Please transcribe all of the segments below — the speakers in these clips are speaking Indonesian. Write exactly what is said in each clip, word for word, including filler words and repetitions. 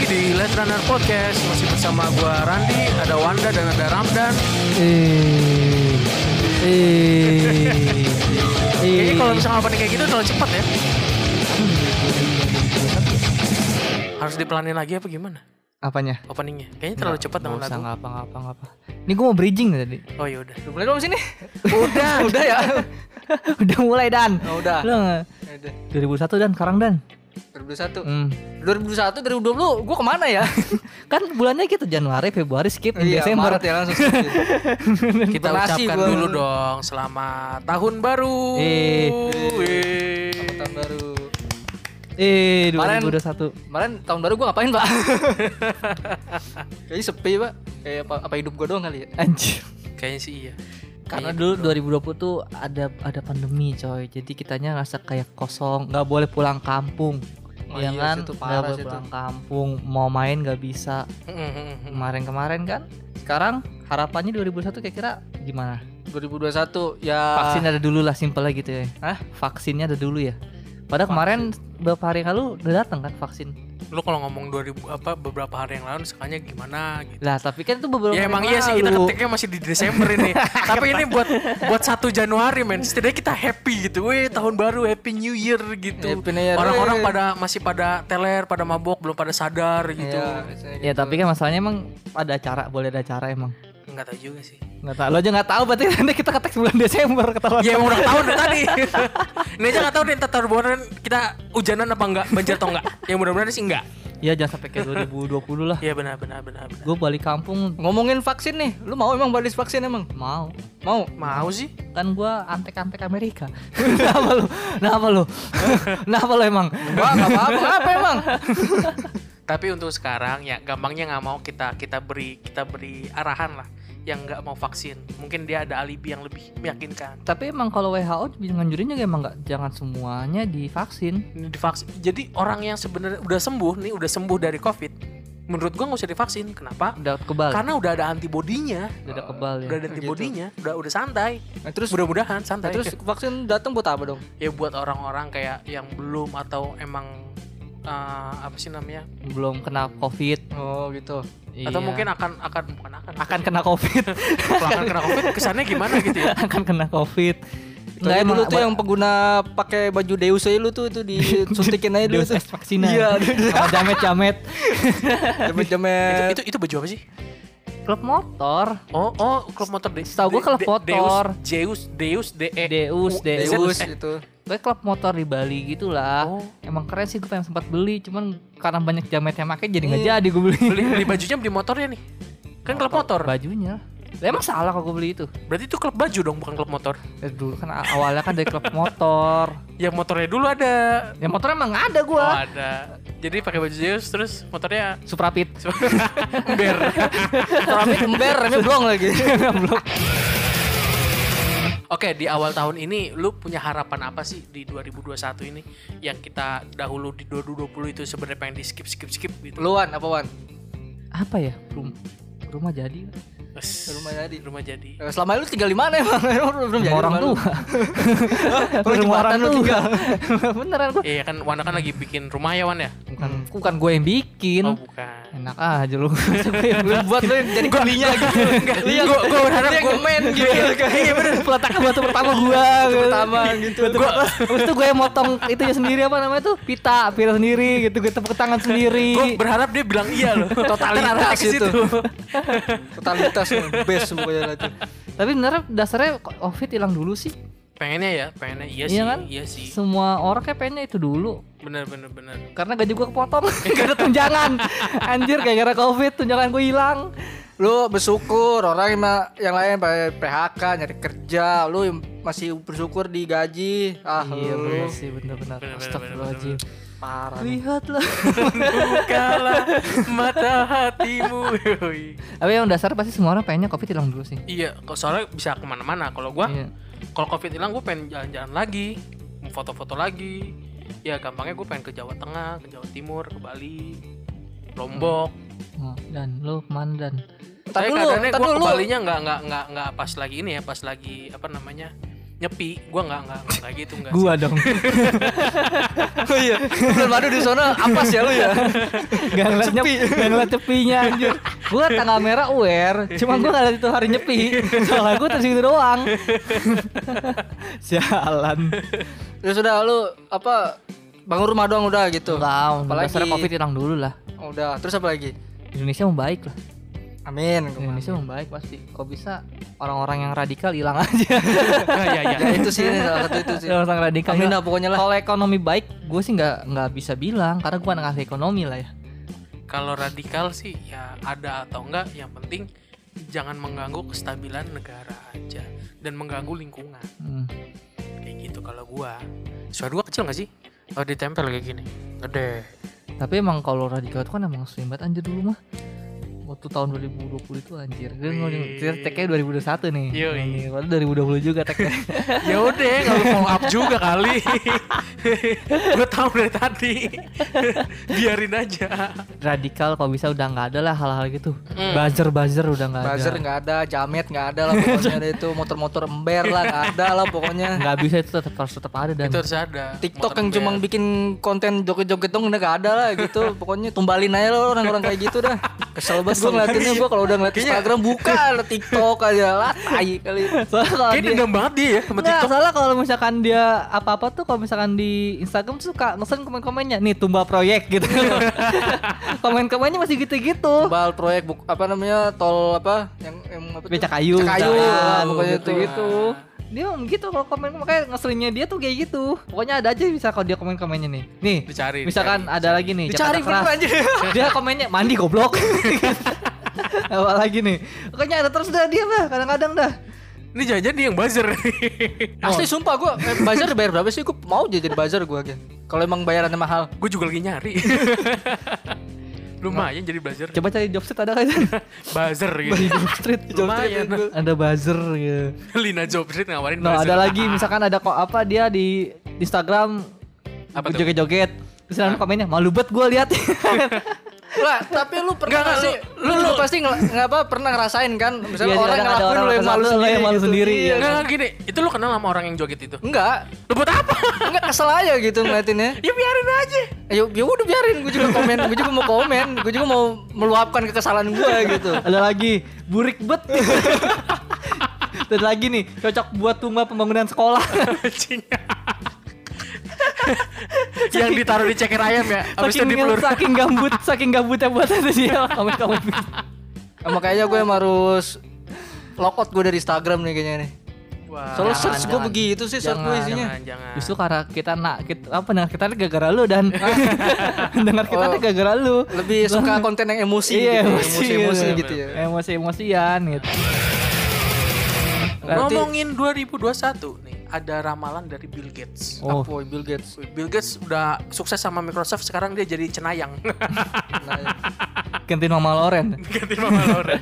lagi di Let's Runner Podcast. Masih bersama gue Randi, ada Wanda dan ada Ramdan. Eee, eee, eee. Kayaknya kalau misalnya ngapain kayak gitu terlalu cepat ya. Harus dipelanin lagi apa gimana? Apanya? Openingnya. Kayaknya terlalu nggak, cepat dengan lagu. Enggak usah ngapa-ngapa. Ini gue mau bridging tadi. Oh ya udah. Mulai dong sini. Udah, udah ya. Udah mulai Dan. Oh, udah. Lu enggak? Ya, dua ribu satu Dan, sekarang Dan. dua ribu satu. Hmm. dua ribu satu dari dua ribu dua puluh gue kemana ya? Kan bulannya gitu Januari, Februari skip, iya, Desember Maret ya langsung skip. Kita ucapkan baru. dulu dong selamat tahun baru. Eh. Selamat tahun baru. Eh, dua ribu dua puluh satu. Kemarin tahun baru gue ngapain, Pak? Kayaknya sepi, Pak. Kayak apa, apa hidup gue doang kali ya? Anjir. Kayaknya sih iya. Karena dulu dua ribu dua puluh tuh ada ada pandemi, coy. Jadi kitanya ngerasa kayak kosong, enggak boleh pulang kampung. Oh, ya iya, kan? Enggak boleh pulang itu. Kampung, mau main enggak bisa. Kemarin-kemarin kan. Sekarang harapannya dua ribu dua puluh satu kira-kira gimana? dua ribu dua puluh satu ya vaksin ada dulu lah, simpel lah gitu ya. Hah? Vaksinnya ada dulu ya. Padahal vaksin. Kemarin beberapa hari lalu udah datang kan vaksin. Lu kalau ngomong dua ribu apa beberapa hari yang lalu sekalinya gimana gitu. Lah tapi kan itu beberapa ya, hari emang lalu. Iya sih kita ketiknya masih di Desember ini. Tapi ini buat buat satu Januari men. Setidaknya kita happy gitu. Weh tahun baru, happy new year gitu. Year, orang-orang wey. pada masih pada teler, pada mabok, belum pada sadar gitu. Ya, gitu. Ya tapi kan masalahnya emang ada acara, boleh ada acara emang. Enggak tahu juga sih. Enggak tahu. Lo aja enggak tahu berarti nanti kita ketek bulan Desember ketahuan. Ya emang udah tahun tadi. Ini aja enggak tahu nih entar bulan kita hujanan apa enggak, banjir atau enggak. Yang mudah-mudahan sih enggak. Iya jangan sampai ke dua ribu dua puluh lah. Iya benar benar benar benar. Gue balik kampung ngomongin vaksin nih. Lu mau emang balik vaksin emang? Mau. Mau? Mau sih. Kan gue antek-antek Amerika. Kenapa lu? Kenapa lu? Kenapa lu emang? Gua enggak apa-apa. Apa emang? Tapi untuk sekarang ya gampangnya enggak mau kita kita beri kita beri arahan lah. Yang nggak mau vaksin, mungkin dia ada alibi yang lebih meyakinkan. Tapi emang kalau W H O nganjurinnya emang nggak, jangan semuanya divaksin. Divaksin. Jadi orang yang sebenarnya udah sembuh nih, udah sembuh dari COVID, menurut gua nggak usah divaksin. Kenapa? Udah kebal. Karena udah ada antibodinya. Udah ada kebal. Ya? Udah ada antibodinya. Gitu. Udah udah santai. Nah, terus mudah-mudahan santai. Nah, terus vaksin datang buat apa dong? Ya buat orang-orang kayak yang belum atau emang Uh, apa sih namanya belum kena COVID oh gitu atau iya. Mungkin akan akan bukan akan akan kena COVID akan kena COVID kesannya gimana gitu ya akan kena COVID nggak ya dulu tuh yang pengguna pakai baju Deus aja lu tuh itu disuntikin aja dulu tuh vaksinnya iya sama jamet jamet jamet jamet itu, itu itu baju apa sih klub motor oh oh klub motor deh tahu gue klub motor Deus Deus de Deus Deus itu kayak klub motor di Bali gitu lah. Oh. Emang keren sih gue pengen sempat beli. Cuman karena banyak jamet yang pake jadi gak jadi gue beli. Beli beli bajunya beli motornya nih. Kan motor, klub motor. Bajunya. Lah emang salah kalau gue beli itu. Berarti itu klub baju dong bukan klub motor. Eh, dulu kan awalnya kan dari klub motor. Yang motornya dulu ada. Yang motornya emang ada gue. Oh ada. Jadi pakai baju Zeus terus motornya Suprapit. Ember. Suprapit ember remnya blong lagi. Blong. Oke, di awal tahun ini lu punya harapan apa sih di dua ribu dua puluh satu ini yang kita dahulu di dua ribu dua puluh itu sebenarnya pengen di skip skip skip gitu. Luan apa Wan? Apa ya? Rum- rumah jadi. Yes. Rumah jadi. Rumah jadi. Selama lu tinggal di mana emang? Belum jadi. Orang tua. Rumah orang tua. Beneran gua. Iya kan Wan kan lagi bikin rumah ya Wan ya? Bukan hmm. bukan gue yang bikin. Oh bukan. Enak aja lu. Buat lu jadi kuninya gitu. Iya gua gua berharap gua main gitu. Iya bener peletakan batu pertama gua. Pertama gitu. Terus tuh gue yang motong itunya sendiri apa namanya tuh? Pita, pira sendiri gitu. Gue tepuk tangan sendiri. Gua berharap dia bilang iya loh. Totalitas gitu. Totalitas best semuanya lagi. Tapi benar dasarnya COVID hilang dulu sih. Pengennya ya, pengennya iya, iya sih, kan? Iya sih. Semua orang kayak pengennya itu dulu. Bener bener bener. Karena gaji gue kepotong, gak ada tunjangan. Anjir gara-gara COVID tunjangan gue hilang. Lu bersyukur orang yang lain pakai P H K nyari kerja, lu masih bersyukur di gaji. Ah, iya bener sih bener-bener. Astagfirullahaladzim. Parah. Lihatlah bukalah mata hatimu. Tapi yang dasar pasti semua orang pengennya COVID hilang dulu sih. Iya, soalnya bisa kemana-mana. Kalau gue, iya. Kalau COVID hilang gue pengen jalan-jalan lagi, foto-foto lagi. Ya gampangnya gue pengen ke Jawa Tengah, ke Jawa Timur, ke Bali, Lombok. Hmm. Dan lo kemana dan? Tapi keadaannya gue ke Balinya nggak nggak nggak nggak pas lagi ini ya, pas lagi apa namanya? nyepi, gue nggak nggak kayak gitu nggak. Gue dong. Oh iya, bulan madu di sana apa sih lu ya? Gak ngeliat nyepi, gak ngeliat nyepinya anjir. Gue tanggal merah aware, cuma gue nggak lihat itu hari nyepi. Soalnya gue terus gitu doang. Sialan. Ya sudah lu apa bangun rumah doang udah gitu. Tahu. Apalagi setelah covid hilang dulu lah. Udah. Terus apa lagi? Indonesia membaik lah. Amin. Indonesia membaik pasti. Kok bisa orang-orang yang radikal hilang aja. Nah, ya, ya. Ya itu sih salah satu itu sih. Orang radikal. Amin lah pokoknya lah. Kalau ekonomi baik, gue sih nggak nggak bisa bilang karena gue anak ahli ekonomi lah ya. Kalau radikal sih ya ada atau enggak, yang penting jangan mengganggu kestabilan negara aja dan mengganggu lingkungan. Hmm. Kayak gitu kalau gue. Suara gue kecil nggak sih? Oh ditempel kayak gini. Gede. Tapi emang kalau radikal itu kan emang selimbat anjir dulu mah. Waktu tahun dua ribu dua puluh itu anjir. Dia ngomongin tag-nya dua ribu dua puluh satu nih. Iya, padahal dua ribu dua puluh juga tag-nya. Ya udah, enggak lu follow up juga kali. Gua tahu dari tadi. Biarin aja. Radikal kalau bisa udah enggak ada lah hal-hal gitu. Mm. Buzzer-buzzer udah enggak ada. Buzzer enggak ada, jamet enggak ada lah pokoknya ada itu motor-motor ember lah enggak ada lah pokoknya. Enggak bisa itu tetap harus tetap ada dan. Itu harus ada. TikTok yang cuma bikin konten joget-joget dong enggak ada lah gitu. Pokoknya tumbalin aja lo orang-orang kayak gitu dah. Kesel banget. Gue ngeliatinnya gue kalau udah ngeliat Instagram buka TikTok aja lah tai kali. Kayaknya dendam banget dia ya sama TikTok. Nggak salah kalau misalkan dia apa-apa tuh kalau misalkan di Instagram suka ngesen komen-komennya nih tumbal proyek gitu. Komen-komennya masih gitu-gitu. Tumbal proyek buk, apa namanya tol apa yang yang apa tuh? Becakayu. Becakayu. Pokoknya itu gitu. Dia emang gitu kalau komen, makanya ngeselinnya dia tuh kayak gitu. Pokoknya ada aja bisa kalau dia komen-komennya nih. Nih, dicari, misalkan dicari, ada dicari. Lagi nih dicari bener aja. Dia komennya mandi goblok. Apa lagi nih? Pokoknya ada terus dah dia mah kadang-kadang dah. Ini jangan-jangan dia yang buzzer. Asli sumpah gue eh, buzzer bayar berapa sih? Gue mau jadi buzzer gue aja. Kalau emang bayarannya mahal. Gue juga lagi nyari. Lumayan jadi buzzer. Coba cari job street ada kan? Buzzer gitu. Job street. Lumayan. Ada buzzer gitu. Lina job street ngawarin nah, buzzer. Ada lagi misalkan ada kok apa dia di Instagram apa joget-joget. Terus ada komennya malu bet gue lihat. Lah, tapi lu pernah enggak sih? Lu, lu, lu pasti enggak apa pernah ngerasain kan? Misalnya ya, orang ngelakuin lu yang malu sendiri, yang malu gitu. Sendiri. Iya, enggak kan? Gini, itu lu kenal sama orang yang joget itu? Enggak. Lu buat apa? Enggak kesel aja gitu ngeliatinnya. Ya biarin aja. Ayo, ya udah biarin, gua juga komen, gua juga mau komen, gua juga mau meluapkan kekesalan gua gitu. Ada lagi, burik bet. Dan lagi nih, cocok buat tumbal pembangunan sekolah. Yang ditaruh di ceker ayam ya abis saking, itu dipelur saking gambut saking gambutnya buat itu sih komen-komen. Nah, makanya gue harus lock out gue dari Instagram nih kayaknya nih. Wow. Soalnya search gue begitu sih search gue isinya jangan, jangan. Justru karena kita nak kita, apa nah kita gara-gara lu dan dengar kita oh, gara-gara lu lebih suka konten yang emosi iya, gitu, emosi emosi iya, gitu ya emosi-emosian gitu. Berarti, ngomongin dua ribu dua puluh satu nih ada ramalan dari Bill Gates. Oh. Apa Bill Gates? Bill Gates udah sukses sama Microsoft, sekarang dia jadi cenayang. Gantiin Mama Loren. Gantiin Mama Loren.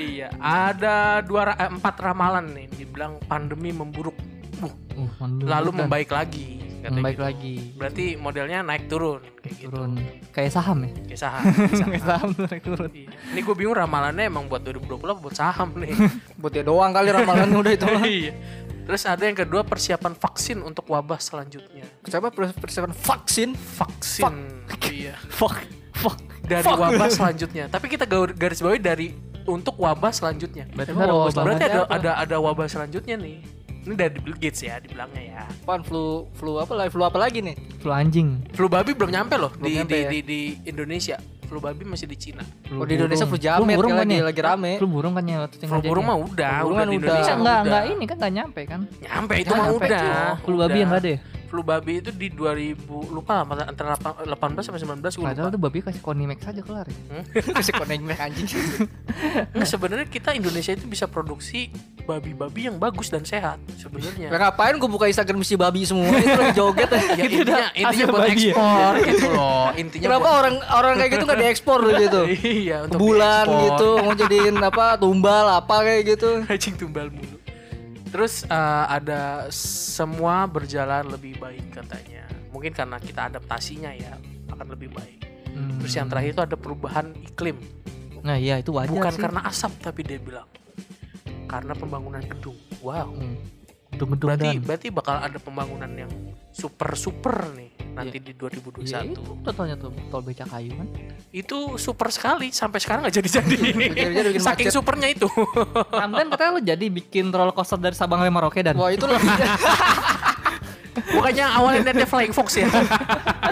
Iya, ada dua eh, empat ramalan nih dibilang pandemi memburuk. Uh, uh pandemi lalu kan. Membaik lagi. Membaik gitu. Lagi. Berarti modelnya naik turun kayak turun. Gitu. Kayak saham ya? Kayak saham. Kayak saham naik turun. Iya. Ini gue bingung ramalannya emang buat dua ribu dua puluh apa buat saham nih. Buat dia doang kali ramalannya udah itu lah. Iya. Terus ada yang kedua persiapan vaksin untuk wabah selanjutnya. Siapa persiapan vaksin? Vaksin. Fuck. Iya. Fuck. Fuck. Dari fuck. Wabah selanjutnya. Tapi kita garis bawahi dari untuk wabah selanjutnya. Berarti, ada, wabah berarti ada, ada ada wabah selanjutnya nih. Ini dari Bill Gates ya dibilangnya ya. Pan flu flu apa lagi? Flu apa lagi nih? Flu anjing. Flu babi belum nyampe loh belum di nyampe di, ya? di di Indonesia. Flu babi masih di Cina. Kalau oh, di Indonesia flu jamet kan lagi, lagi rame. Flu burung kan ya. Flu burung mah udah, udah di Indonesia enggak enggak ini kan enggak nyampe kan? Nyampe itu mah udah. Flu babi yang enggak ada ya? Flu babi itu di dua ribu lupa antara delapan belas sampai sembilan belas gua. Padahal tuh babi kasih Conimex aja kelar ya. Kasih Conimex anjing. Nah, sebenarnya kita Indonesia itu bisa produksi babi-babi yang bagus dan sehat sebenarnya. Ngapain gua buka Instagram si babi semua itu joget ya intinya intinya buat ekspor gitu loh. Intinya kenapa orang-orang kayak gitu enggak diekspor gitu. Iya, untuk bulan gitu mau jadiin apa tumbal apa kayak gitu. Anjing tumbal mulu. Terus uh, ada semua berjalan lebih baik katanya. Mungkin karena kita adaptasinya ya akan lebih baik. Hmm. Terus yang terakhir itu ada perubahan iklim. Nah iya itu wajar. Bukan sih. Karena asap tapi dia bilang karena pembangunan gedung. Wow. Hmm. Untung-untung berarti, dan. Berarti bakal ada pembangunan yang super-super nih nanti yeah. di dua ribu dua puluh satu. Iya, itu contohnya tuh tol Becakayu kan. Itu super sekali, sampai sekarang gak jadi-jadi. Saking supernya itu. Ramdan katanya lo jadi bikin roller coaster dari Sabang sampai Merauke dan. Wah, itu lebih. Bukannya awalnya netnya Flying Fox ya?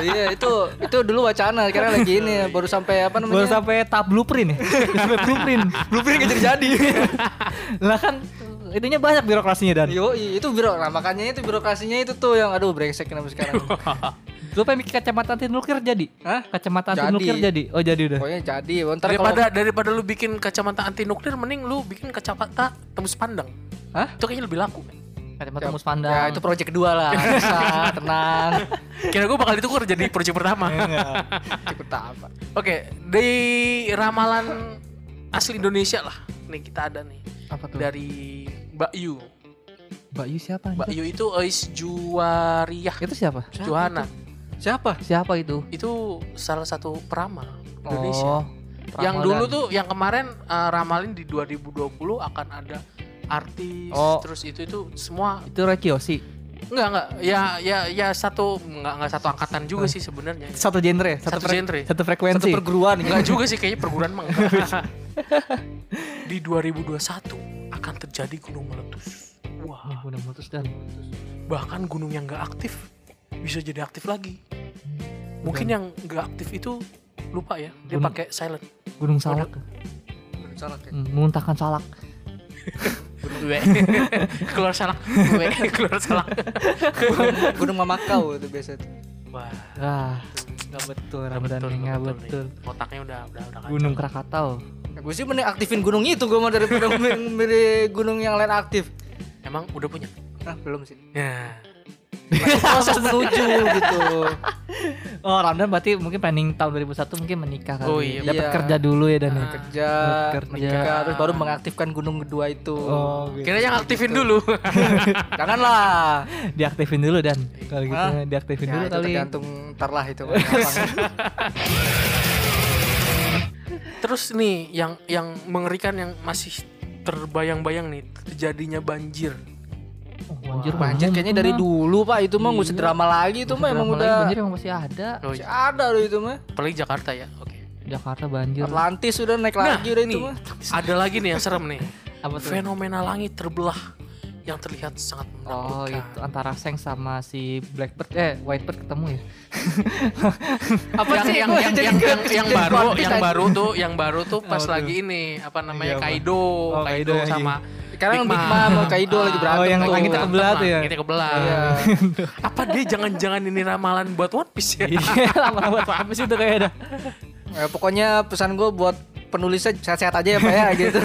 Iya itu itu dulu wacana, karena lagi ini baru sampai apa namanya? Baru sampai tahap blueprint ya? Sampai blueprint, blueprint nggak jadi-jadi. Lah kan itunya banyak birokrasinya dan. Yo itu birok, nah, makanya itu birokrasinya itu tuh yang aduh brengsek kenapa sekarang. Lu pengen bikin kacamata anti nuklir jadi? Hah? Kacamata anti nuklir jadi? Oh jadi udah. Pokoknya jadi. Bentar daripada kalau... daripada lu bikin kacamata anti nuklir, mending lu bikin kacamata tembus pandang. Hah? Itu kayaknya lebih laku. Kacamata tembus pandang. Ya itu proyek kedua lah. Bisa, tenang. Kira gue bakal ditukar jadi proyek pertama. Proyek pertama. Oke, di ramalan asli Indonesia lah. Nih kita ada nih. Apa tuh? Dari Mbak Yu. Mbak Yu siapa? Mbak Yu itu Eis Juwariah. Itu siapa? Johana. Siapa? Siapa itu? Itu salah satu peramal Indonesia. Oh, peramal yang dulu dan... tuh yang kemarin uh, ramalin di dua ribu dua puluh akan ada artis, oh, terus itu itu semua itu Rekiosi. Enggak enggak, ya ya ya satu enggak enggak satu angkatan juga sih sebenarnya. Satu genre, satu, satu frek- genre, satu frekuensi, satu perguruan. Enggak juga sih kayaknya perguruan mah. Di dua ribu dua puluh satu akan terjadi gunung meletus. Wah, ini gunung meletus dan meletus. Bahkan gunung yang enggak aktif bisa jadi aktif lagi. Hmm, mungkin yang enggak aktif itu lupa ya, dia pakai silent. Gunung salak. Gunung salak. Ya? Memuntahkan salak. Gue keluar salak, gue keluar salak. Gunung Mamakau itu biasa tuh. Wah, ah, nggak betul, Ramdan nggak betul. Otaknya udah udah udah. Gunung Krakatau. Nah, gue sih mending aktifin gunung itu, gue mau daripada milih gunung yang lain aktif. Emang udah punya? Ah belum sih. Ya. Proses menuju gitu. Oh Ramdan berarti mungkin planning tahun dua ribu satu mungkin menikah kan. Oh, iya. Dapat iya. kerja dulu ya dan ah, kerja, kerja, menikah terus baru mengaktifkan gunung kedua itu. Oh, gitu. Kira yang aktifin gitu. Dulu. Janganlah. Diaktifin dulu dan kalau gitu ah, diaktifin ya, dulu kali. Tergantung ntar lah itu. Terus nih yang yang mengerikan yang masih terbayang-bayang nih terjadinya banjir. Oh, banjir, wow. banjir kayaknya dari dulu pak itu mah nggak usah drama lagi itu mah emang udah banjir emang masih ada masih ada loh itu mah paling Jakarta ya oke okay. Jakarta banjir Atlantis udah naik nah, lagi udah itu mah ada lagi nih yang serem nih fenomena langit terbelah yang terlihat sangat menakutkan oh itu antara Seng sama si Blackbird eh Whitebird ketemu ya apa yang, sih yang yang yang, yang, yang baru yang baru tuh yang baru tuh pas oh, lagi ini apa namanya Kaido oh, Kaido iya. sama sekarang Big Mom sama Kaido lagi berantem. Oh yang tuh, langitnya kebelah tuh ya. Langitnya kebelah. Iya. Apa dia jangan-jangan ini ramalan buat One Piece ya? Iya, ramalan buat One Piece udah kayak ada. Ya, pokoknya pesan gue buat penulisnya sehat-sehat aja ya Pak ya gitu.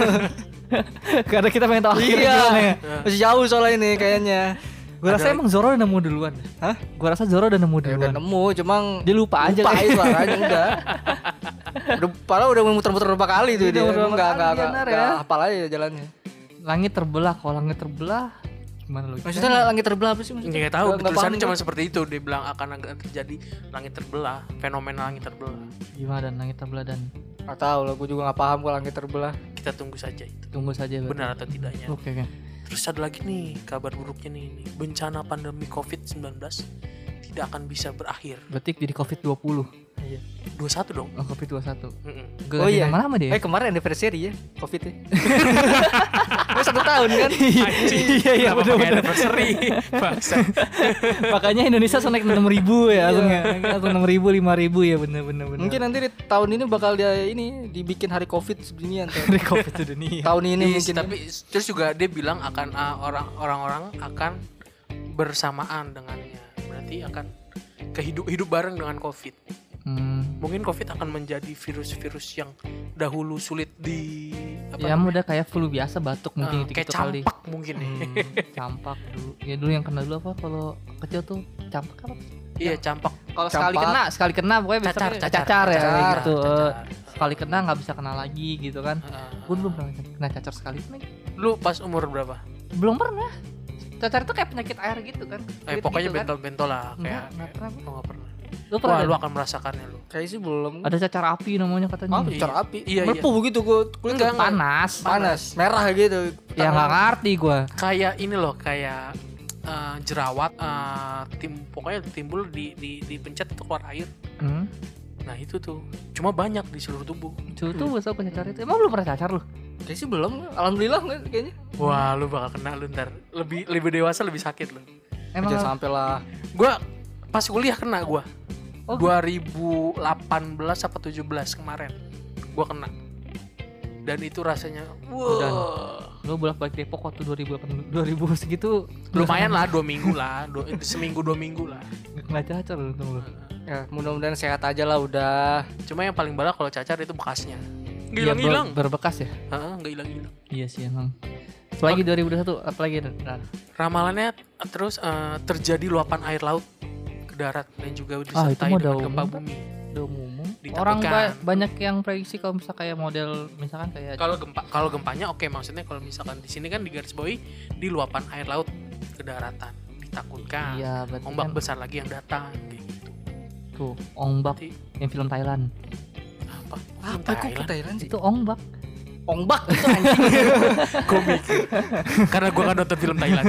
Karena kita pengen tahu akhirnya iya. gimana ya. Masih jauh soalnya ini kayaknya. Gue rasa like. emang Zoro udah nemu duluan. Hah? Gue rasa Zoro udah nemu duluan. Ya, udah nemu, cuma dia lupa aja. Lupa aja suaranya udah. Udah padahal udah muter-muter berapa kali tuh dia. Enggak enggak enggak hafal aja jalannya. Langit terbelah, kalau langit terbelah gimana logikanya? Maksudnya langit terbelah apa sih? Maksudnya? Gak tahu, tulisannya cuma seperti itu. Dia bilang akan terjadi langit terbelah, fenomena langit terbelah. Gimana dan langit terbelah dan? Gak tahu lah, gue juga gak paham kalau langit terbelah. Kita tunggu saja itu. Tunggu saja. Benar betul. Atau tidaknya. Oke okay, kan. Okay. Terus ada lagi nih kabar buruknya nih, nih. Bencana pandemi covid sembilan belas tidak akan bisa berakhir. Berarti jadi covid dua puluh. Iya. dua puluh satu dong. Oh, covid dua puluh satu. Heeh. Oh iya. Lama-lama deh. Eh kemarin anniversary ya, Covid ya. Udah satu tahun kan. Iya iya benar anniversary. Makanya Indonesia naik enam ribu ya, langsung enam ribu, lima ribu ya benar-benar benar. Mungkin nanti di tahun ini bakal dia ini dibikin hari Covid sedunia entar. Hari Covid sedunia. Tahun ini mungkin tapi terus juga dia bilang akan orang-orang akan bersamaan dengannya. Berarti akan kehidup hidup bareng dengan Covid. Hmm. Mungkin Covid akan menjadi virus-virus yang dahulu sulit di apa ya namanya? Udah kayak flu biasa batuk mungkin uh, gitu kali. Kayak campak mungkin hmm, nih. Campak dulu. Ya dulu yang kena dulu apa kalau kecil tuh campak apa? Iya, campak. Kalau sekali kena, sekali kena pokoknya bisa cacar, cacar, cacar ya cacar, gitu. Cacar. Sekali kena enggak bisa kena lagi gitu kan. Uh, Gue belum pernah kena cacar sekali. Lu pas umur berapa? Belum pernah. Cacar itu kayak penyakit air gitu kan. Eh, gitu, pokoknya gitu, bentol-bentol lah kan? kayak. Enggak pernah. Enggak pernah. Lu Wah, lu akan merasakannya lu. Kayaknya sih belum. Ada cacar api namanya katanya. Oh, cacar api. Iya, iya. Melepuh gitu gua. Kulit panas. panas. Panas, merah gitu. Ya enggak ngerti gua. Kayak ini loh, kayak uh, jerawat uh, tim, pokoknya timbul di, di, dipencet itu keluar air. Hmm. Nah itu tuh cuma banyak di seluruh tubuh. Seluruh tubuh hmm. Saya pernah cacar itu. Emang lu pernah cacar lu? Kayaknya sih belum, alhamdulillah kayaknya. Wah lu bakal kena lu ntar. Lebih lebih dewasa lebih sakit lu. Emang jangan sampai lah. Gue pas kuliah kena gue. Oh, dua ribu delapan belas apa tujuh belas kemarin gue kena. Dan itu rasanya wow. Dan gue bolak-balik Depok waktu dua ribu delapan belas, dua ribu segitu. Lumayan lah dua minggu lah dua, seminggu dua minggu lah. Gak cacar lu uh, ya, mudah-mudahan sehat aja lah udah. Cuma yang paling bala kalau cacar itu bekasnya. Gak hilang-hilang ya, ber- Berbekas ya? Heeh, gak hilang-hilang. Iya sih emang. Apalagi dua ribu dua puluh satu apalagi nah. Ramalannya terus uh, terjadi luapan air laut darat dan juga disertai ah, dengan gempa umum, bumi. Udah umum. Orang ba- banyak yang prediksi kalau misal kayak model misalkan kayak kalau gempa kalau gempanya oke okay, maksudnya kalau misalkan di sini kan di garis bawahi di luapan air laut ke daratan ditakutkan iya, ombak kan besar lagi yang datang gitu. Tuh, Ong Bak yang film Thailand. Apa? Ah, apa kok ke Thailand sih? Itu Ong Bak. Ong Bak itu anjing. Komik. Karena gue kan nonton film Thailand.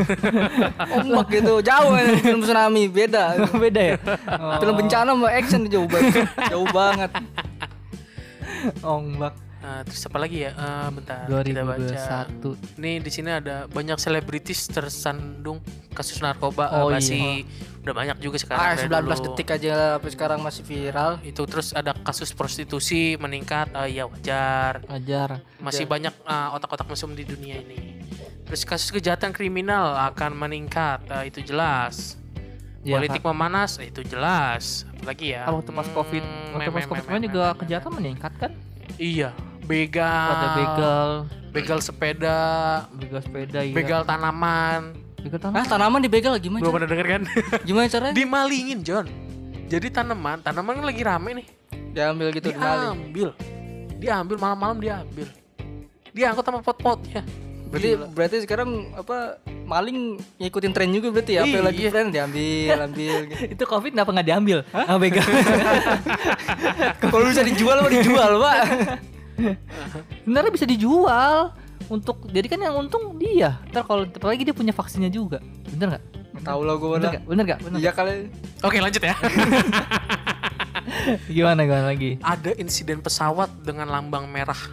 Ong Bak itu jauh dari film tsunami, beda. Beda ya? Oh. Film bencana sama action jauh banget. Jauh banget. Ong Bak. Uh, terus apa lagi ya? Uh, bentar dua ribu dua puluh satu. Kita baca. Nih di sini ada banyak selebritis tersandung kasus narkoba. Oh, uh, masih iya. Udah banyak juga sekarang. Ah, sembilan belas detik aja sampai sekarang masih viral. Itu terus ada kasus prostitusi meningkat. Uh, ya wajar. Wajar. Masih wajar. Banyak uh, otak-otak mesum di dunia ini. Terus kasus kejahatan kriminal akan meningkat. Uh, itu jelas. Ya, politik kan memanas. Uh, itu jelas. Apalagi ya. Waktu pas Covid, waktu pas Covid juga kejahatan meningkat kan? Iya. Begal, ada begal, begal sepeda, begal sepeda, iya. Begal tanaman, begal tanaman. Ah, tanaman dibegal gimana? Belum pernah denger kan? Gimana caranya? Dimalingin, John. Jadi tanaman, tanaman lagi rame nih. Diambil gitu, dimaling. Diambil, diambil malam-malam diambil. Diangkut sama pot-potnya. Berarti gila. Berarti sekarang apa maling ngikutin tren juga berarti ya? Apa lagi iya. Tren diambil, ambil. Gitu. Itu Covid kenapa nggak diambil? Ah, begal. Kalau bisa dijual, mau dijual, Pak. Sebenarnya bisa dijual untuk jadi kan yang untung dia. Ntar kalau apalagi dia punya vaksinnya juga, bener nggak? Tahu lah gue bener nggak? Bener nggak? Iya kali. Oke lanjut ya. Gimana gimana lagi? Ada insiden pesawat dengan lambang merah.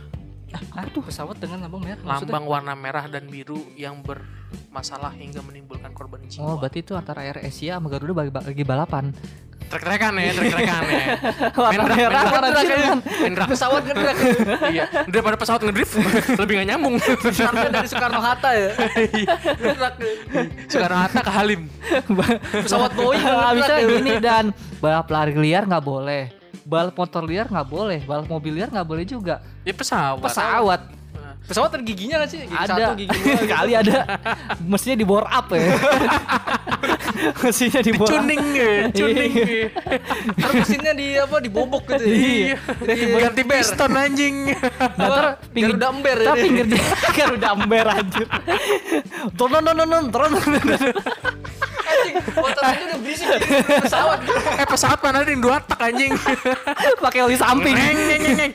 Apa tuh pesawat dengan lambang merah? Lambang warna merah dan biru yang bermasalah hingga menimbulkan korban jiwa. Oh berarti itu antara Air Asia sama Garuda bagi balapan. Trek-trekan ya, trek-trekan ya. Menrak, pesawat ngedrift. Iya, daripada pesawat ngedrift lebih gak nyambung. Sampai dari Soekarno-Hatta ya. Soekarno-Hatta ke Halim. Pesawat Boeing abisnya gini dan balap lari liar gak boleh. Balap motor liar gak boleh, balap mobil liar gak boleh juga. Ya pesawat. Pesawat. Pesawat ada giginya gak sih? Gigi ada. Satu, gigi dua, kali ada. Mesinnya di bore up ya. Mesinnya di bore up. Cuning ya. Cuning ya. Terus mesinnya di apa? Dibobok gitu. Iya. Ganti piston anjing. Nah, pinggir damber ya. Tapi pinggir garu damber anjir. Turun turun turun turun. Anjing, motornya udah berisik gitu pesawat. Eh pesawat mana ada yang dua tak anjing. Pakai oli samping. Neng neng neng.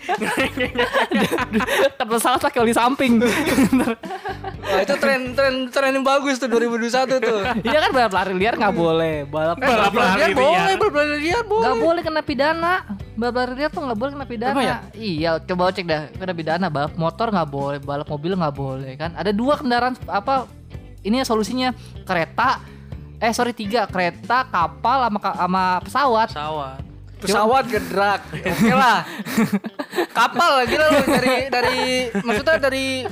Pesawat pakai oli samping. Wah, itu tren-tren tren yang bagus tuh dua ribu dua puluh satu tuh. Iya kan balap lari liar enggak boleh. Balap eh, balap lari liar boleh, balap lari liar boleh. Enggak boleh kena pidana. Balap lari liar tuh enggak boleh kena pidana. Ya? Iya, coba cek dah. Kena pidana balap motor enggak boleh, balap mobil enggak boleh kan. Ada dua kendaraan apa ini solusinya kereta eh sorry tiga kereta, kapal sama sama pesawat. Pesawat. Pesawat gedrak. Oke lah. Kapal gila lu dari dari maksudnya dari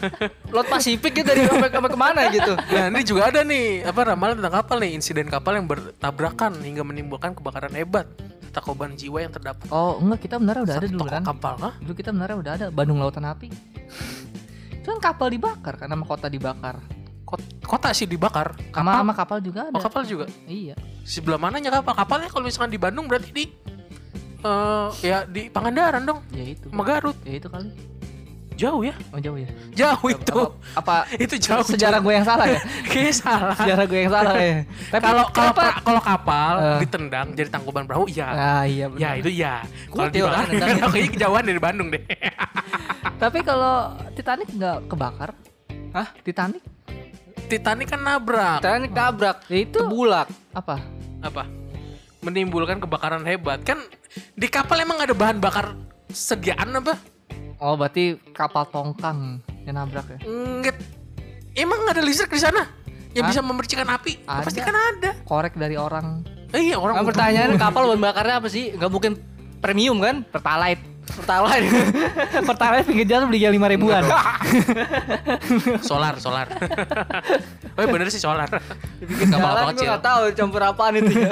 Laut Pasifik gitu dari sampai kemana gitu. Nah, ini juga ada nih apa ramalan tentang kapal nih, insiden kapal yang bertabrakan hingga menimbulkan kebakaran hebat. Serta korban jiwa yang terdapat. Oh, enggak kita benar udah ada dulu kan. Kapal kah? Dulu kita benar udah ada Bandung Lautan Api. Itu kan kapal dibakar kan sama kota dibakar. Kota sih dibakar. Kapal sama kapal juga ada. Oh, kapal juga. Iya. Sebelah mananya kapal? Kapalnya kalau misalkan di Bandung berarti di Uh, ya di Pangandaran dong. Ya itu. Megarut. Ya itu kali. Jauh ya? Oh jauh ya. Jauh itu. Apa, apa itu jauh? Sejarah gue yang salah ya? Kayaknya salah. Sejarah gue yang salah ya. Tapi kalau kalau kalau kapal uh. ditendang jadi tangkuban perahu ya. Ah iya benar. Ya itu ya. Kalau di Bandung kayaknya kejauhan dari Bandung deh. Tapi kalau Titanic enggak kebakar? Hah? Titanic? Titanic kan nabrak. Titanic nabrak. Ya itu bulak. Apa? Apa? Menimbulkan kebakaran hebat. Kan di kapal emang ada bahan bakar sediaan apa? Oh, berarti kapal tongkang yang nabrak ya? Enggak. Emang ada listrik di sana yang Hah? bisa memercikan api? Ada. Pasti kan ada. Korek dari orang. Eh, iya, orang. Nah, pertanyaannya kapal bahan bakarnya apa sih? Enggak mungkin premium kan? Pertalite. Pertalite, Pertalite pinggir jalan beli lima ribuan. Solar, solar. Oh bener sih solar. Pinggir jalan gue nggak tahu campur apaan itu ya.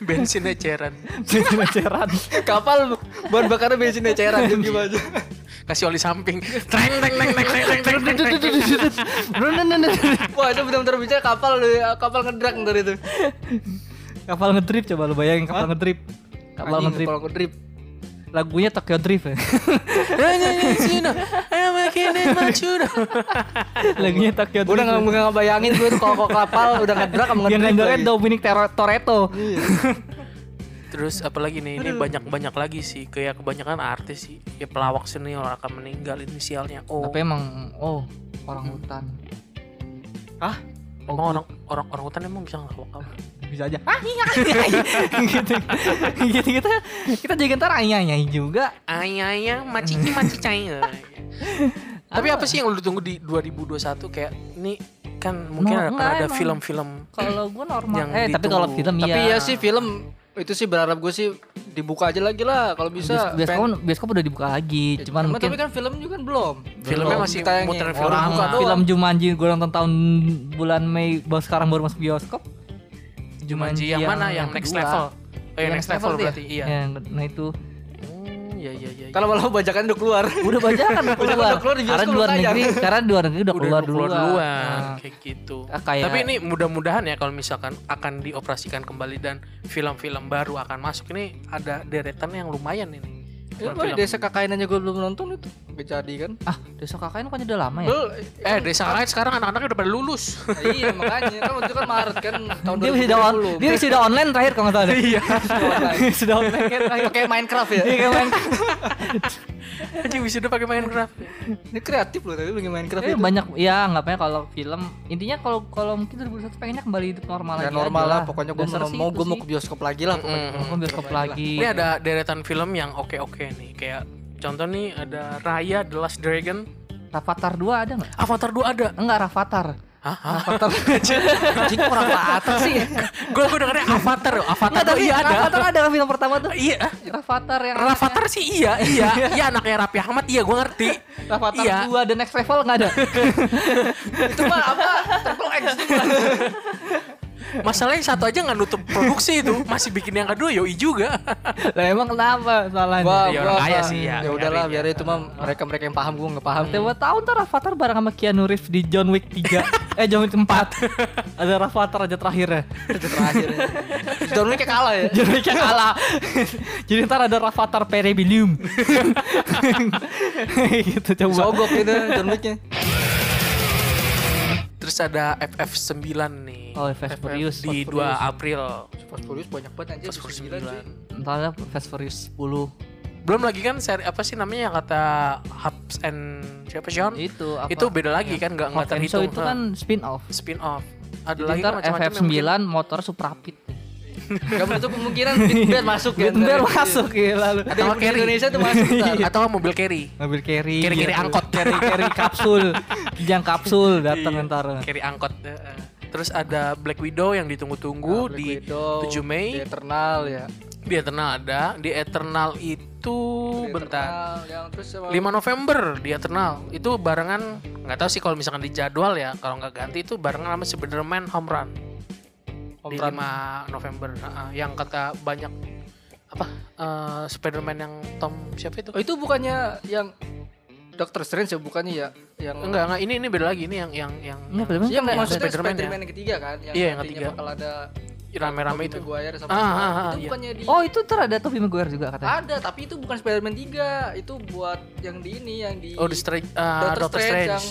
Bensin eceran, bensin eceran. Kapal bahan bakarnya bensin eceran gimana? Kasih oli samping. Treng, treng, treng, treng, treng, treng, treng, treng, treng, treng. Wah itu benar-benar bicara kapal, kapal ngedrak ntar itu. Kapal ngedrip coba lu bayangin kapal ngedrip. Kapal ngedrip. Kapal ngedrip. Lagunya Tokyo Drift ya. Lagunya Tokyo Drift. Udah gak bayangin gue tuh kalau kapal udah ngedrak sama ngedrak. Yang ngedraknya Dominic Toretto. Terus apalagi nih, ini banyak-banyak lagi sih. Kayak kebanyakan artis sih. Ya pelawak senior akan meninggal inisialnya O. Tapi emang O, orang hutan. Hah? Emang orang-orang hutan emang bisa ngelawak apa? Bisa aja. Ah, iya. Gitu. Gitu kita kita jadi ntar ayah-ayah juga. Ayah-ayah macici-macicai. Tapi apa sih yang lu tunggu di dua ribu dua puluh satu kayak ini kan mungkin no, akan ada emang. Film-film. Kalau gue normal. Eh, tapi kalau film ya. Tapi ya sih film itu sih berharap gue sih dibuka aja lagi lah kalau bisa. Bioskop bioskop udah dibuka lagi. Ya, cuman mungkin tapi kan film juga kan belum. Filmnya belum masih muter film buka doang. Film Jumanji gue nonton tahun bulan Mei baru sekarang baru masuk bioskop. Jumanji yang, yang mana yang, yang next kedua. Level. Oh, yang next level, level berarti iya. Ya, nah itu. Hmm, iya iya iya. Kalau malah bajakan udah keluar. Udah bajakan udah keluar. Udah keluar di bioskop luar negeri. Karena luar negeri udah keluar dulu. Udah keluar duluan. Nah. Kayak gitu. Ah, kayak... Tapi ini mudah-mudahan ya kalau misalkan akan dioperasikan kembali dan film-film baru akan masuk ini ada deretan yang lumayan ini. Ya, boy, Desa Kakain aja gue belum nonton itu. Gak jadi kan. Ah Desa Kakain kan udah lama ya. Eh ya, Desa Kakain sekarang anak-anaknya udah pada lulus. Nah, iya makanya kan waktu itu kan Maret kan tahun dia dua ribu dua puluh. Dia sudah online terakhir kalau gak salah. Iya. Sudah online kan terakhir. Pake Minecraft ya. Iya kayak Minecraft. Anjing sudah pakai Minecraft. Ini kreatif loh tapi pakai Minecraft eh, itu. Banyak ya nggak apa kalau film. Intinya kalau kalau mungkin dua ribu dua puluh satu pengennya kembali hidup normal ya, lagi. Normal lah pokoknya gue mau gue mau ke bioskop lagi lah pokoknya. Mau ke bioskop lagi. Ini ada deretan film yang oke-oke nih kayak contoh nih ada Raya The Last Dragon. Rafathar dua ada nggak? Avatar dua ada. Enggak Rafathar. Hah? Rafathar anjing kurang Rafathar sih. Gue gue dengarnya Avatar loh. Avatar nggak, iya ada. Rafathar ada film pertama tuh. Iya. Rafathar yang Rafathar sih iya iya. Iya anaknya Raffi Ahmad iya gue ngerti. Rafathar iya. dua The Next Level nggak ada. Itu mah apa? Triple X. Masalahnya satu aja nggak nutup produksi itu masih bikin yang kedua yoi juga. Lah emang kenapa salahnya? Ya orang kaya sih ya. Ya udahlah biar itu mah mereka-mereka yang paham gue nggak paham. Tiap tahun tuh Rafathar bareng sama Keanu Reeves di John Wick tiga eh John Wick empat ada Rafathar aja terakhirnya. Aja terakhirnya. John Wick kalah ya. John Wick kalah. Jadi ntar ada Rafathar Perebilium. Gitu coba. Sogok itu John Wicknya. Terus ada F F sembilan nih. Oh, Fast Furious di dua April. Fast Furious banyak banget anjir. Fast Furious sembilan. Entar ada Fast Furious sepuluh. Belum lagi kan seri apa sih namanya yang kata Hubs and siapa sih? Itu apa? Itu beda lagi ya. Kan enggak enggak terhitung. Itu kan spin-off. Spin-off. Ada lagi macam-macam F F sembilan mungkin... motor Supra Rapid. Enggak menutup kemungkinan Bitbear masuk ya. Bitbear masuk ya lalu. Atau mobil Indonesia tuh masuk. Atau mobil carry. Mobil carry. Carry-carry angkot, carry-carry kapsul. Kijang kapsul datang entar. Carry angkot. Terus ada Black Widow yang ditunggu-tunggu nah, di Widow, tujuh Mei. Di Eternal ya. Di Eternal ada. Di Eternal itu di bentar. Eternal, yang terus lima November di Eternal. Itu barengan nggak tahu sih kalau misalkan di jadwal ya. Kalau nggak ganti itu barengan sama Spider-Man Home Run. Home di Run. lima November. Nah, yang kata banyak apa uh, Spider-Man yang Tom siapa itu? Oh, itu bukannya yang Doctor Strange ya bukannya ya yang enggak enggak ini ini beda lagi ini yang yang yang enggak, yang, yang, yang maksudnya Spider-Man, Spider-Man ya. Yang ketiga kan yang iya, yang ketiga bakal ada rame-rame itu. Maguire sama ah, ah, ah, itu iya. Bukannya di oh itu terada Tobey Maguire juga katanya. Ada tapi itu bukan Spider-Man tiga itu buat yang di ini yang di oh di Str- uh, Doctor, Doctor Strange, Strange. Yang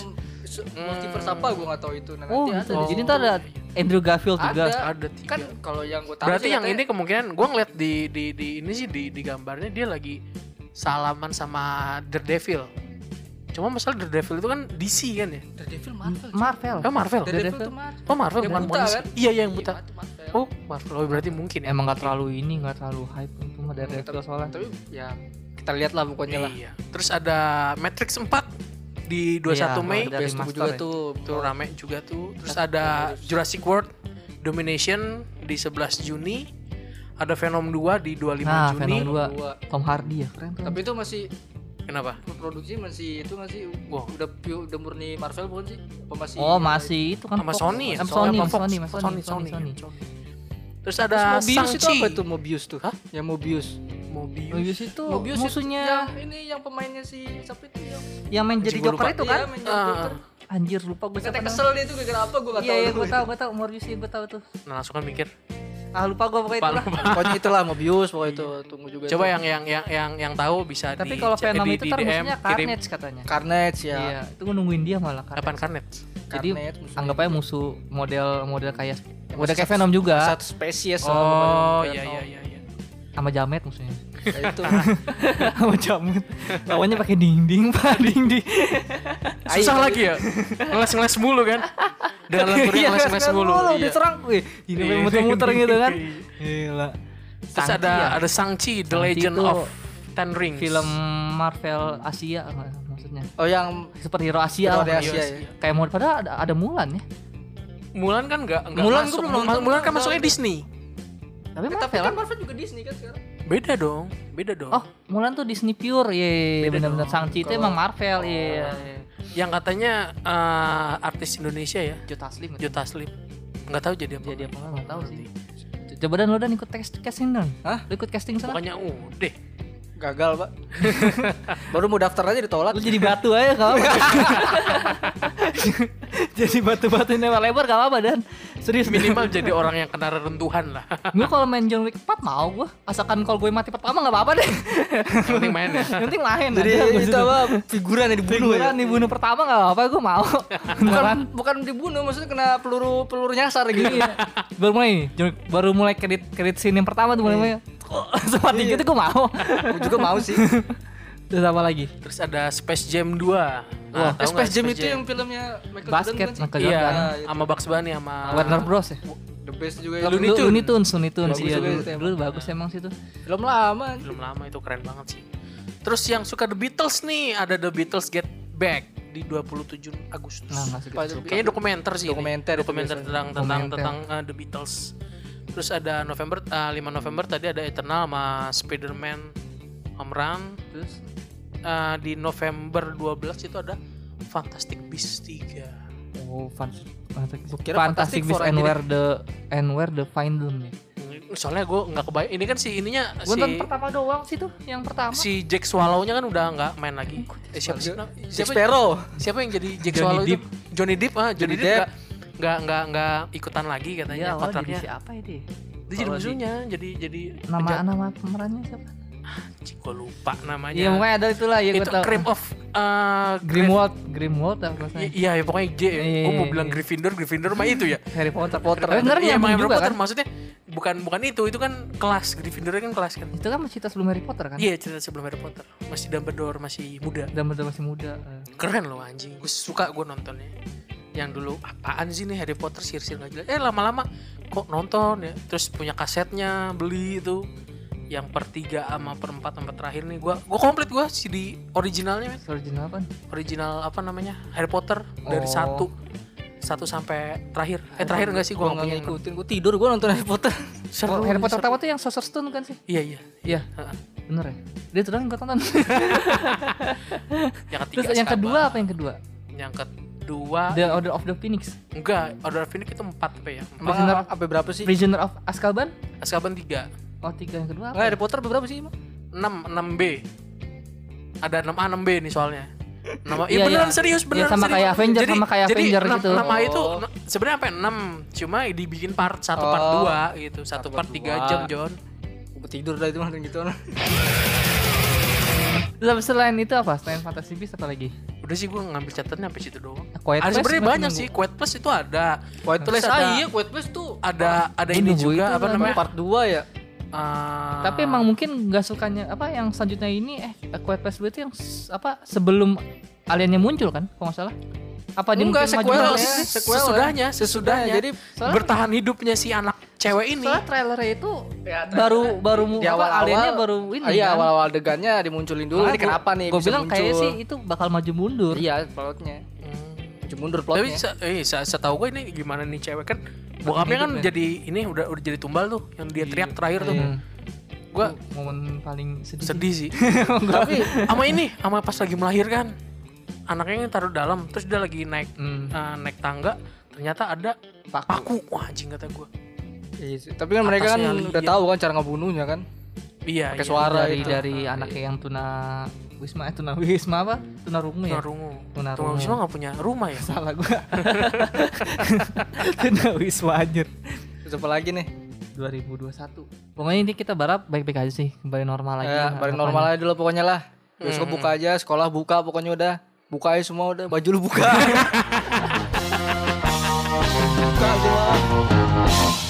multiverse apa gue enggak tahu itu nanti oh, ada oh. Di sini tuh ada Andrew Garfield juga ada, ada tiga. Kan kalau yang gue tahu berarti yang ini kemungkinan gue ngeliat di di di ini sih di di gambarnya dia lagi salaman sama Daredevil. Cuma masalah Daredevil itu kan D C kan ya? Daredevil Marvel. Marvel. Oh Marvel. Daredevil itu Marvel. Oh Marvel bukan Morbius. Kan? Iya iya yang buta. Iya, Marvel. Oh Marvel. Oh berarti mungkin emang nggak terlalu ini, nggak terlalu hype untuk Daredevil soalnya. Tapi ya kita lihat lah pokoknya lah. Iya. Terus ada Matrix empat di dua puluh satu iya, Mei. P S tujuh juga ya. Tuh tuh rame juga tuh. Terus ada Jurassic World Domination di sebelas Juni. Ada Venom dua di dua puluh lima nah, Juni. Venom dua. Tom Hardy ya keren. Tapi itu masih kenapa? Produksi masih itu masih wow. udah udah murni Marvel bukan sih? Masih, oh, masih itu kan sama Sony ya. Sony, Sony, Sony, Sony. Terus ada Shang-Chi. Itu apa itu Morbius tuh? Hah? Yang Morbius. Morbius. Morbius itu Morbius musuhnya yang ini yang pemainnya si siapa itu yang yang main jadi Joker itu kan? Iya, uh. Anjir lupa gue. Kata kesel dia tuh gara-gara apa gue enggak tahu. Iya, iya, gue tahu, gue tahu Morbius sih, gue tahu tuh. Nah, langsung kan mikir. Ah lupa gue pokoknya itulah. Pokoknya itulah Morbius pokoknya itu tunggu juga. Coba tuh. yang yang yang yang yang tahu bisa tapi di. Tapi kalau Venom itu terusnya Carnage katanya. Carnage ya. Iya, itu gue nungguin dia malah Carnage. Kapan Carnage? Jadi anggap aja musuh model-model kayak model kayak Venom juga. Satu spesies sama Oh iya iya iya iya. Sama jamet musuhnya. Ya itu. Sama jamet. Lawannya pakai dinding, Pak, dinding. Susah ayo, lagi ya. Ngeles-ngeles mulu kan. Dalam kurikulum ngeles-ngeles mulu. Iya. Diserang weh. Ini muter-muter gitu kan. Gila. Terus ada ya. ada Shang-Chi The Legend of Ten Rings. Film Marvel Asia maksudnya. Oh yang superhero Asia. Superhero Asia. Asia ya. Kayak mau pada ada, ada Mulan ya. Mulan kan enggak enggak Mulan masuk. Mulan, Mulan, Mulan kan masuknya Disney. Tapi Marvel. Tapi kan Marvel juga Disney kan sekarang. Beda dong, beda dong. Oh, Mulan tuh Disney pure, ye. Benar-benar Shang-Chi itu emang Marvel, ye. Oh. Yang katanya uh, artis Indonesia ya, Joe Taslim. Joe Taslim. Enggak tahu jadi apa. Jadi apa enggak tahu sih. Coba dan lo dan ikut casting dong. Hah? Lo ikut casting sana? Pokoknya udah. Gagal, Pak. Baru mau daftar aja ditolak. Lu jadi batu aja kalau. Jadi batu-batu lebar-lebar gak apa-apa dan serius minimal jadi orang yang kena rentuhan lah. Gue kalau main John Wick empat mau gue, asalkan kalau gue mati pertama gak apa-apa deh. Yang penting main ya. Yang penting main. Jadi aja, itu apa figuran yang dibunuh figuran ya? Dibunuh pertama gak apa-apa gue mau. Bukan, bukan dibunuh maksudnya kena peluru peluru nyasar gitu. Baru mulai John Wick, baru mulai kredit kredit scene yang pertama tuh mulai. Sempat dikit gue mau. Gue juga mau sih. Terus apa lagi? Terus ada Space Jam dua. Wah, nah, Space, Space Jam itu Jam. Yang filmnya Michael Basket, Jordan kan sih? Iya, sama Bugs Bunny sama Warner Bros ya? The Best juga itu. Looney Tunes, Looney Tunes, Looney Tunes. Iya, dulu, dulu bagus nah. Emang sih itu. Film lama. Film lama itu keren banget sih. Terus yang suka The Beatles nih, ada The Beatles Get Back di dua puluh tujuh Agustus. Nah, kayaknya dokumenter sih. Dokumenter, ini. dokumenter tentang tentang tentang uh, The Beatles. Terus ada November uh, lima November tadi ada Eternal sama Spider-Man Home Run. Terus uh, di November dua belas itu ada Fantastic Beasts tiga. Oh, Fantastic Fantastic, Fantastic Beasts and where the and where the find them. Soalnya gue nggak kebayang. Ini kan si ininya gua si pertama doang sih tuh, yang pertama. Si Jack Swallow-nya kan udah nggak main lagi. Eh, siapa sih? Jack Sparrow. Siapa yang jadi Jack Swallow itu? Johnny Depp. Ah, Johnny Depp nggak nggak nggak ikutan lagi katanya ya, kontraknya. Siapa itu? Dia jadi musuhnya, jadi jadi nama nama pemerannya siapa? Gue lupa namanya. Iya pokoknya ada itulah ya, itu Crime of uh, Grimwald Grimwald apa maksudnya? Iya ya, pokoknya J ya. Gue mau bilang Gryffindor Gryffindor mah itu ya Harry Potter Potter ya, bener ya, emang Harry Potter kan? Maksudnya bukan bukan itu itu kan kelas Gryffindor kan kelas kan itu kan cerita sebelum Harry Potter kan? Iya cerita sebelum Harry Potter masih Dumbledore masih muda Dumbledore masih muda keren loh anjing gue suka gue nontonnya yang dulu apaan sih nih Harry Potter sihir-sihir nggak jelas eh lama-lama kok nonton ya terus punya kasetnya beli itu yang per tiga sama per empat sampai terakhir nih gua gua komplit gua C D originalnya men. Original apa? Original apa namanya? Harry Potter oh. Dari satu satu sampai terakhir. Eh terakhir enggak sih gua enggak ngikutin. Gua tidur gua nonton Harry Potter. Seru. Harry Potter pertama tuh yang Sorcerer's Stone kan sih? Iya iya. Iya. Heeh. Bener ya? Dia tuh yang gua tonton. Yang ketiga. Terus yang kedua apa yang kedua? Yang kedua The Order of the Phoenix. Enggak, Order of Phoenix itu empat apa ya? Prisoner of apa berapa sih? Prisoner of Azkaban? Azkaban tiga. Oh tiga yang kedua apa? Nah, Harry Potter berapa sih? enam, enam B. Ada enam A, enam B nih soalnya. Nama iya beneran iya. serius beneran. Iya sama serius. Kayak Avenger jadi, sama kayak jadi Avenger enam, gitu. Nama itu oh. sebenarnya apa? enam. Cuma dibikin part satu oh. part dua gitu. Satu part tiga jam, John. Gue tidur dah itu mah gitu. Terus selain itu apa? Selain Fantasy Beasts apa lagi? Udah sih gue ngambil catatannya sampai situ doang. Quiet ada sebenarnya banyak sih. Quiet Place itu ada. Quiet Place ada. Ah, iya, Quiet Place tuh ada ada ini juga apa namanya? Part dua ya. Uh, tapi emang mungkin nggak sukanya apa yang selanjutnya ini eh Quiet Place Blue itu yang apa sebelum aliennya muncul kan kalau nggak salah. Apa enggak sequel ya, sequel sesudahnya, sesudahnya. Jadi soalnya, bertahan hidupnya si anak cewek ini. Soalnya trailernya itu ya, trailer baru baru di awal aliennya baru ini. Iya, kan? Awal-awal adegannya dimunculin dulu. Ini kenapa nih? Gue bilang kayaknya sih itu bakal maju mundur. Iya, plotnya. Hmm. Maju mundur plotnya. Tapi eh setahu gue ini gimana nih cewek kan bokapnya kan jadi ini udah udah jadi tumbal tuh yang dia teriak terakhir tuh. Gua momen paling sedih. Sedih sih. Tapi sama ini, sama pas lagi melahirkan. Anaknya taruh dalam, terus dia lagi naik hmm. uh, naik tangga, ternyata ada paku. paku. Wah, anjing kata gue. Iya, tapi kan atasnya mereka kan li- udah iya. tahu kan cara ngebunuhnya kan. Iya. Pakai iya, suara dari, gitu. dari nah, anaknya iya. yang tuna wisma, eh, tuna wisma apa? Tuna rungu ya. Tuna rungu. Tuna rungu. Tuna wisma nggak punya rumah ya? Salah gue. Tuna wisma anjir. Terus apa lagi nih? dua ribu dua puluh satu. Pokoknya ini kita berharap baik-baik aja sih, kembali normal lagi. Ya, balik normal aja dulu pokoknya lah. Bioskop hmm. buka aja, sekolah buka pokoknya udah. Bukain semua udah, baju lu buka. Buka semua.